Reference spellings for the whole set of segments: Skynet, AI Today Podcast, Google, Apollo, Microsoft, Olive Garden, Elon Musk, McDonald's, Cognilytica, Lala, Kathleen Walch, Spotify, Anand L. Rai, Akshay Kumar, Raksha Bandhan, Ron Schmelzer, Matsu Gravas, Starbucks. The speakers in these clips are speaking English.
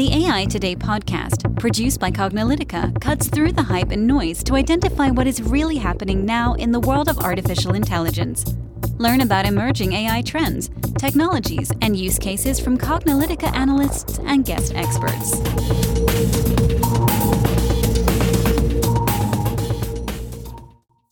The AI Today podcast, produced by Cognilytica, cuts through the hype and noise to identify what is really happening now in the world of artificial intelligence. Learn about emerging AI trends, technologies, and use cases from Cognilytica analysts and guest experts.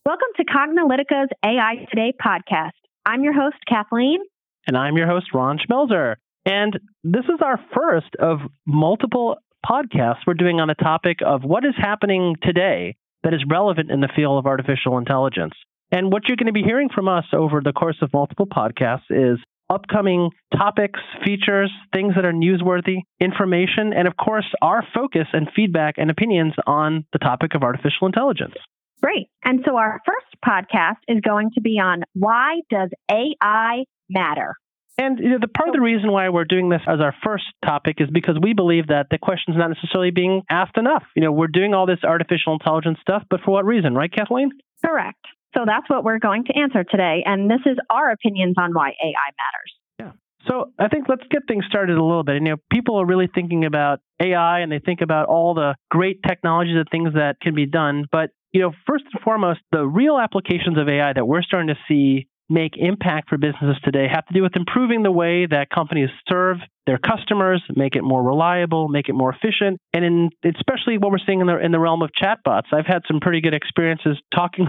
Welcome to Cognilytica's AI Today podcast. I'm your host, Kathleen. And I'm your host, Ron Schmelzer. And this is our first of multiple podcasts we're doing on the topic of what is happening today that is relevant in the field of artificial intelligence. And what you're going to be hearing from us over the course of multiple podcasts is upcoming topics, features, things that are newsworthy, information, and of course, our focus and feedback and opinions on the topic of artificial intelligence. Great. And so our first podcast is going to be on why does AI matter? And the part of the reason why we're doing this as our first topic is because we believe that the question's not necessarily being asked enough. We're doing all this artificial intelligence stuff, but for what reason, right, Kathleen? Correct. So that's what we're going to answer today. And this is our opinions on why AI matters. Yeah. So I think let's get things started a little bit. People are really thinking about AI and they think about all the great technologies and things that can be done. But, first and foremost, the real applications of AI that we're starting to see make impact for businesses today have to do with improving the way that companies serve their customers, make it more reliable, make it more efficient, and especially what we're seeing in the realm of chatbots. I've had some pretty good experiences talking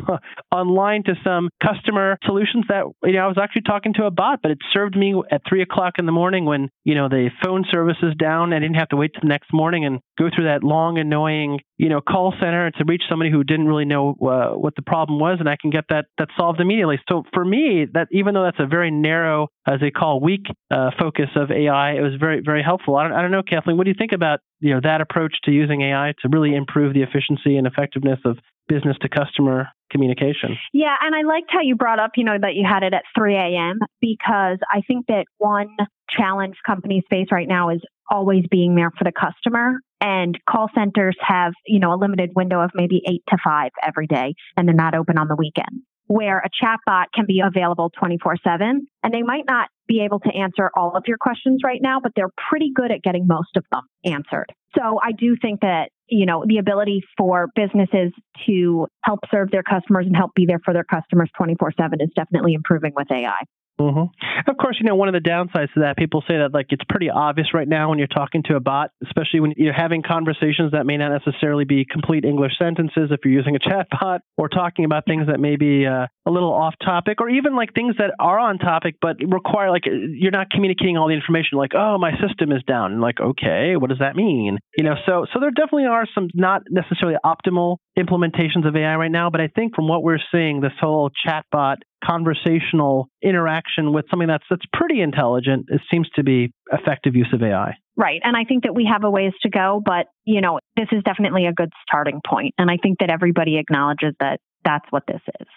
online to some customer solutions that I was actually talking to a bot, but it served me at 3:00 in the morning when the phone service is down. I didn't have to wait till the next morning and go through that long, annoying call center to reach somebody who didn't really know what the problem was, and I can get that solved immediately. So for me, that even though that's a very narrow, as they call, weak focus of AI, it was very, very helpful. I don't know, Kathleen, what do you think about that approach to using AI to really improve the efficiency and effectiveness of business to customer communication? Yeah, and I liked how you brought up, that you had it at 3 a.m. because I think that one challenge companies face right now is always being there for the customer. And call centers have, a limited window of maybe 8 to 5 every day, and they're not open on the weekend, where a chatbot can be available 24/7, and they might not be able to answer all of your questions right now, but they're pretty good at getting most of them answered. So I do think that, the ability for businesses to help serve their customers and help be there for their customers 24/7 is definitely improving with AI. Mm-hmm. Of course, one of the downsides to that, people say that it's pretty obvious right now when you're talking to a bot, especially when you're having conversations that may not necessarily be complete English sentences if you're using a chatbot, or talking about things that may be a little off topic, or even things that are on topic but require you're not communicating all the information. Oh, my system is down. And okay, what does that mean? So there definitely are some not necessarily optimal implementations of AI right now, but I think from what we're seeing, this whole chatbot conversational interaction with something that's pretty intelligent, it seems to be effective use of AI. Right. And I think that we have a ways to go, but, this is definitely a good starting point. And I think that everybody acknowledges that that's what this is.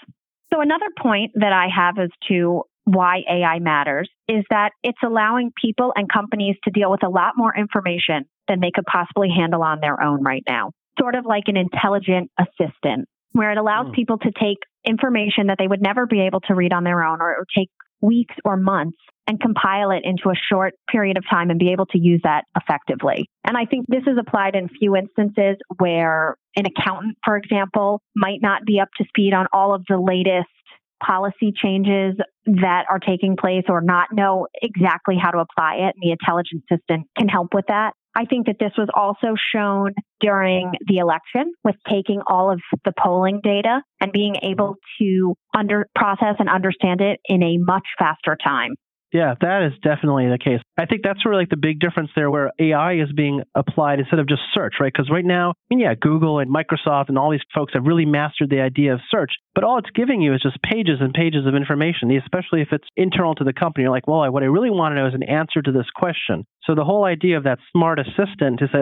So another point that I have as to why AI matters is that it's allowing people and companies to deal with a lot more information than they could possibly handle on their own right now. Sort of like an intelligent assistant, where it allows people to take information that they would never be able to read on their own, or it would take weeks or months, and compile it into a short period of time and be able to use that effectively. And I think this is applied in few instances where an accountant, for example, might not be up to speed on all of the latest policy changes that are taking place, or not know exactly how to apply it. And the intelligent assistant can help with that. I think that this was also shown during the election with taking all of the polling data and being able to process and understand it in a much faster time. Yeah, that is definitely the case. I think that's where the big difference there, where AI is being applied instead of just search, right? Because right now, Google and Microsoft and all these folks have really mastered the idea of search, but all it's giving you is just pages and pages of information, especially if it's internal to the company. You're what I really want to know is an answer to this question. So the whole idea of that smart assistant to say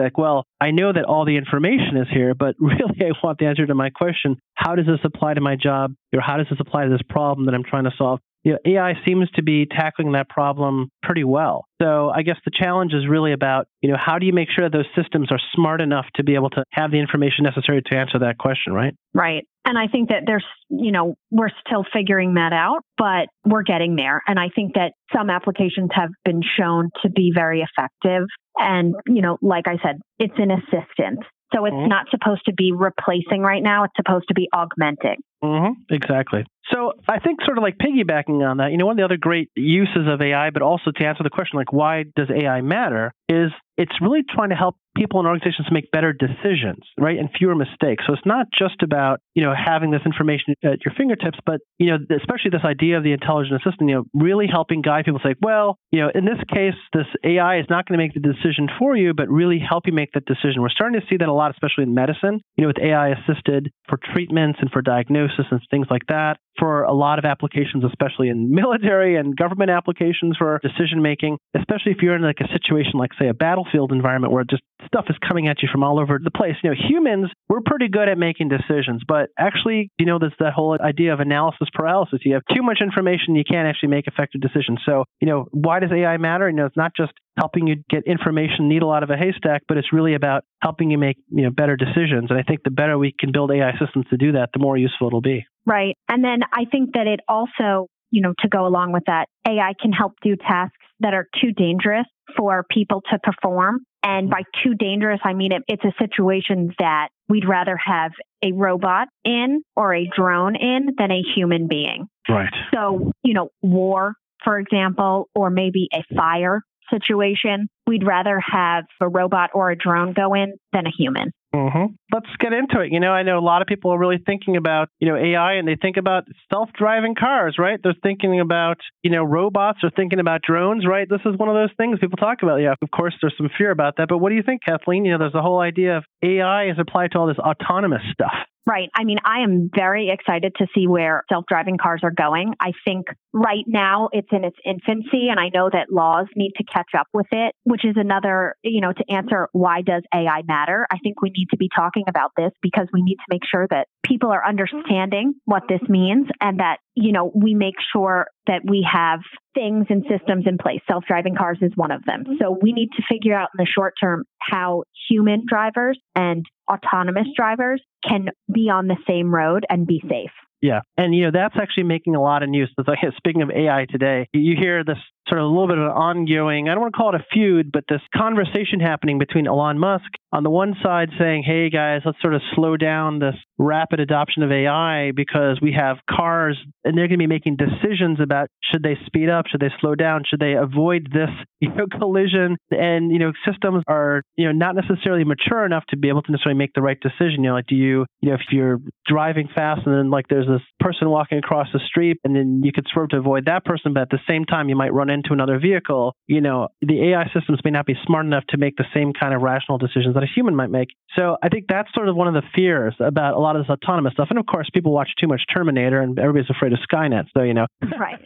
I know that all the information is here, but really I want the answer to my question. How does this apply to my job? Or how does this apply to this problem that I'm trying to solve? you know, AI seems to be tackling that problem pretty well. So I guess the challenge is really about, you know, how do you make sure that those systems are smart enough to be able to have the information necessary to answer that question, right? Right. And I think that there's, you know, we're still figuring that out, but we're getting there. And I think that some applications have been shown to be very effective. And, you know, like I said, it's an assistant. So it's not supposed to be replacing right now. It's supposed to be augmenting. Mm-hmm. Exactly. So I think sort of like piggybacking on that, you know, one of the other great uses of AI, but also to answer the question, like, why does AI matter, is it's really trying to help people and organizations make better decisions, right? And fewer mistakes. So it's not just about, you know, having this information at your fingertips, but, you know, especially this idea of the intelligent assistant, you know, really helping guide people say, well, you know, in this case, this AI is not going to make the decision for you, but really help you make that decision. We're starting to see that a lot, especially in medicine, you know, with AI assisted for treatments and for diagnosis and things like that. For a lot of applications, especially in military and government applications for decision making, especially if you're in like a situation like, say, a battlefield environment where just stuff is coming at you from all over the place. You know, humans, we're pretty good at making decisions, but actually, you know, there's that whole idea of analysis paralysis. You have too much information, you can't actually make effective decisions. So, you know, why does AI matter? You know, it's not just helping you get information needle out of a haystack, but it's really about helping you make, you know, better decisions. And I think the better we can build AI systems to do that, the more useful it'll be. Right. And then I think that it also, you know, to go along with that, AI can help do tasks that are too dangerous for people to perform. And by too dangerous, I mean, it's a situation that we'd rather have a robot in or a drone in than a human being. Right. So, you know, war, for example, or maybe a fire situation, we'd rather have a robot or a drone go in than a human. Mm-hmm. Let's get into it. You know, I know a lot of people are really thinking about, you know, AI, and they think about self-driving cars, right? They're thinking about, you know, robots, they're thinking about drones, right? This is one of those things people talk about. Yeah, of course, there's some fear about that. But what do you think, Kathleen? You know, there's the whole idea of AI is applied to all this autonomous stuff. Right. I mean, I am very excited to see where self-driving cars are going. I think right now it's in its infancy, and I know that laws need to catch up with it, which is another, you know, to answer why does AI matter? I think we need to be talking about this because we need to make sure that people are understanding what this means and that, you know, we make sure that we have things and systems in place. Self-driving cars is one of them. So we need to figure out in the short term how human drivers and autonomous drivers can be on the same road and be safe. Yeah. And, you know, that's actually making a lot of news. Speaking of AI today, you hear this sort of a little bit of an ongoing, I don't want to call it a feud, but this conversation happening between Elon Musk on the one side saying, hey guys, let's sort of slow down this rapid adoption of AI because we have cars and they're going to be making decisions about should they speed up, should they slow down, should they avoid this, you know, collision, and, you know, systems are, you know, not necessarily mature enough to be able to necessarily make the right decision. You know, like you know, if you're driving fast and then like there's this person walking across the street and then you could swerve to avoid that person, but at the same time you might run into another vehicle, you know, the AI systems may not be smart enough to make the same kind of rational decisions that a human might make. So I think that's sort of one of the fears about a lot of this autonomous stuff. And of course, people watch too much Terminator and everybody's afraid of Skynet. So, you know, right.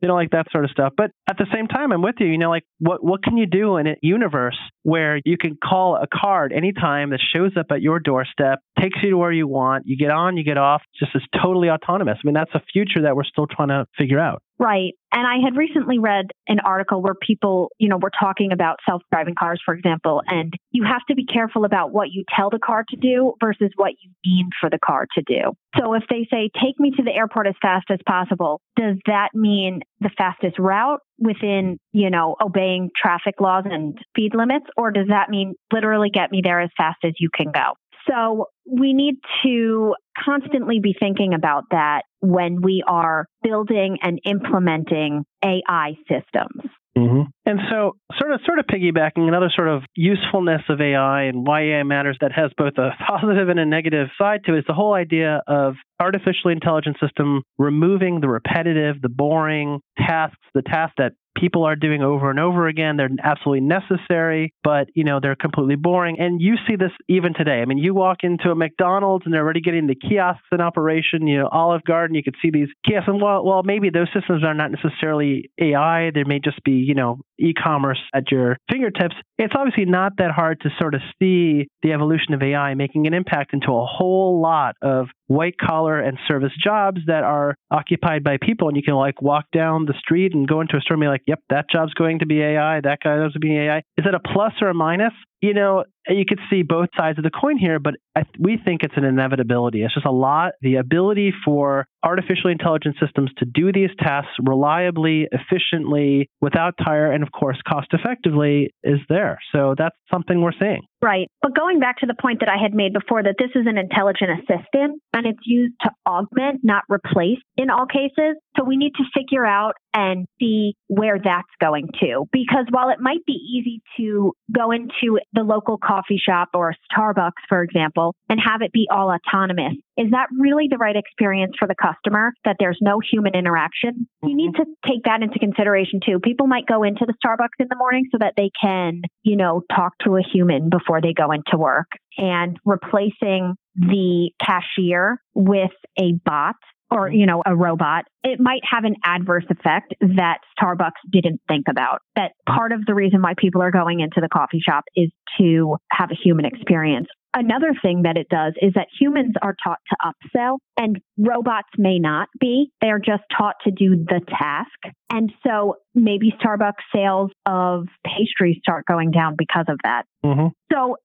They don't like that sort of stuff. But at the same time, I'm with you, you know, like what can you do in a universe where you can call a card anytime that shows up at your doorstep, takes you to where you want, you get on, you get off, just is totally autonomous. I mean, that's a future that we're still trying to figure out. Right. And I had recently read an article where people, you know, were talking about self-driving cars, for example, and you have to be careful about what you tell the car to do versus what you mean for the car to do. So if they say, take me to the airport as fast as possible, does that mean the fastest route within, you know, obeying traffic laws and speed limits? Or does that mean literally get me there as fast as you can go? So we need to constantly be thinking about that when we are building and implementing AI systems. Mm-hmm. And so sort of piggybacking another sort of usefulness of AI and why AI matters that has both a positive and a negative side to it is the whole idea of artificial intelligence system removing the repetitive, the boring tasks, the tasks that people are doing over and over again. They're absolutely necessary, but, you know, they're completely boring. And you see this even today. I mean, you walk into a McDonald's and they're already getting the kiosks in operation, you know, Olive Garden, you could see these kiosks. And well, maybe those systems are not necessarily AI. They may just be, you know, e-commerce at your fingertips, it's obviously not that hard to sort of see the evolution of AI making an impact into a whole lot of white-collar and service jobs that are occupied by people. And you can like walk down the street and go into a store and be like, yep, that job's going to be AI, that guy's going to be AI. Is that a plus or a minus? You know, you could see both sides of the coin here, but we think it's an inevitability. It's just a lot. The ability for artificial intelligence systems to do these tasks reliably, efficiently, without tire, and of course, cost effectively is there. So that's something we're seeing. Right. But going back to the point that I had made before, that this is an intelligent assistant and it's used to augment, not replace in all cases. So we need to figure out and see where that's going to. Because while it might be easy to go into the local coffee shop or Starbucks, for example, and have it be all autonomous, is that really the right experience for the customer, that there's no human interaction? You need to take that into consideration too. People might go into the Starbucks in the morning so that they can, you know, talk to a human before they go into work. And replacing the cashier with a bot or, you know, a robot, it might have an adverse effect that Starbucks didn't think about. That part of the reason why people are going into the coffee shop is to have a human experience. Another thing that it does is that humans are taught to upsell and robots may not be. They're just taught to do the task. And so maybe Starbucks sales of pastries start going down because of that. Mm-hmm. So,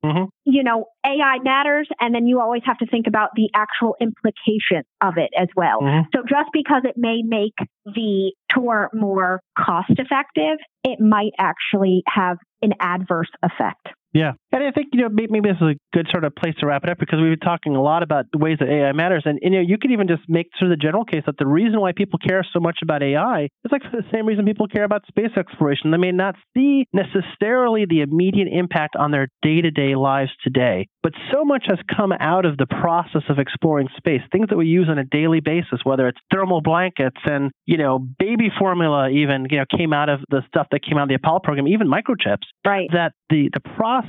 you know, AI matters. And then you always have to think about the actual implication of it as well. Mm-hmm. So just because it may make the tour more cost effective, it might actually have an adverse effect. Yeah. And I think, you know, maybe this is a good sort of place to wrap it up, because we've been talking a lot about the ways that AI matters. And, you know, you could even just make sort of the general case that the reason why people care so much about AI is like for the same reason people care about space exploration. They may not see necessarily the immediate impact on their day-to-day lives today, but so much has come out of the process of exploring space, things that we use on a daily basis, whether it's thermal blankets and, you know, baby formula even, you know, came out of the stuff that came out of the Apollo program, even microchips. Right. That the process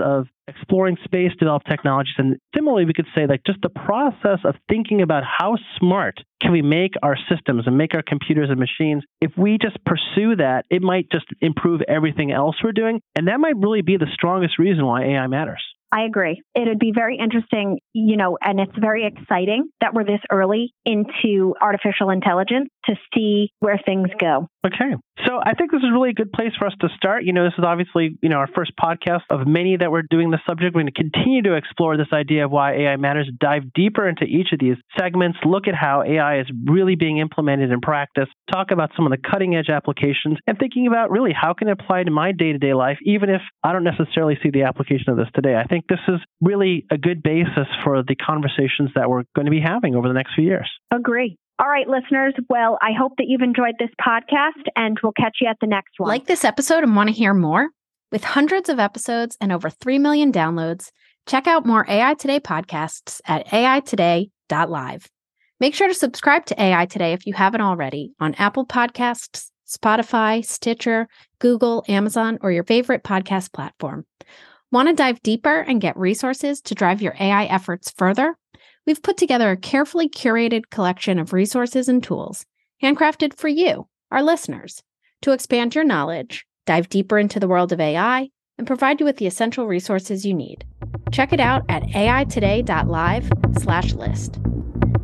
of exploring space, develop technologies. And similarly, we could say like just the process of thinking about how smart can we make our systems and make our computers and machines, if we just pursue that, it might just improve everything else we're doing. And that might really be the strongest reason why AI matters. I agree. It would be very interesting, you know, and it's very exciting that we're this early into artificial intelligence to see where things go. Okay. So I think this is really a good place for us to start. You know, this is obviously, you know, our first podcast of many that we're doing this subject. We're going to continue to explore this idea of why AI matters, dive deeper into each of these segments, look at how AI is really being implemented in practice, talk about some of the cutting edge applications, and thinking about really how can it apply to my day-to-day life, even if I don't necessarily see the application of this today. I think this is really a good basis for the conversations that we're going to be having over the next few years. Agree. All right, listeners. Well, I hope that you've enjoyed this podcast, and we'll catch you at the next one. Like this episode and want to hear more? With hundreds of episodes and over 3 million downloads, check out more AI Today podcasts at aitoday.live. Make sure to subscribe to AI Today if you haven't already on Apple Podcasts, Spotify, Stitcher, Google, Amazon, or your favorite podcast platform. Want to dive deeper and get resources to drive your AI efforts further? We've put together a carefully curated collection of resources and tools, handcrafted for you, our listeners, to expand your knowledge, dive deeper into the world of AI, and provide you with the essential resources you need. Check it out at aitoday.live/list.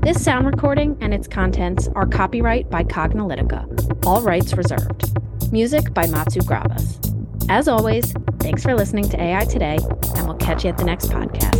This sound recording and its contents are copyright by Cognilytica, all rights reserved. Music by Matsu Gravas. As always, thanks for listening to AI Today, and we'll catch you at the next podcast.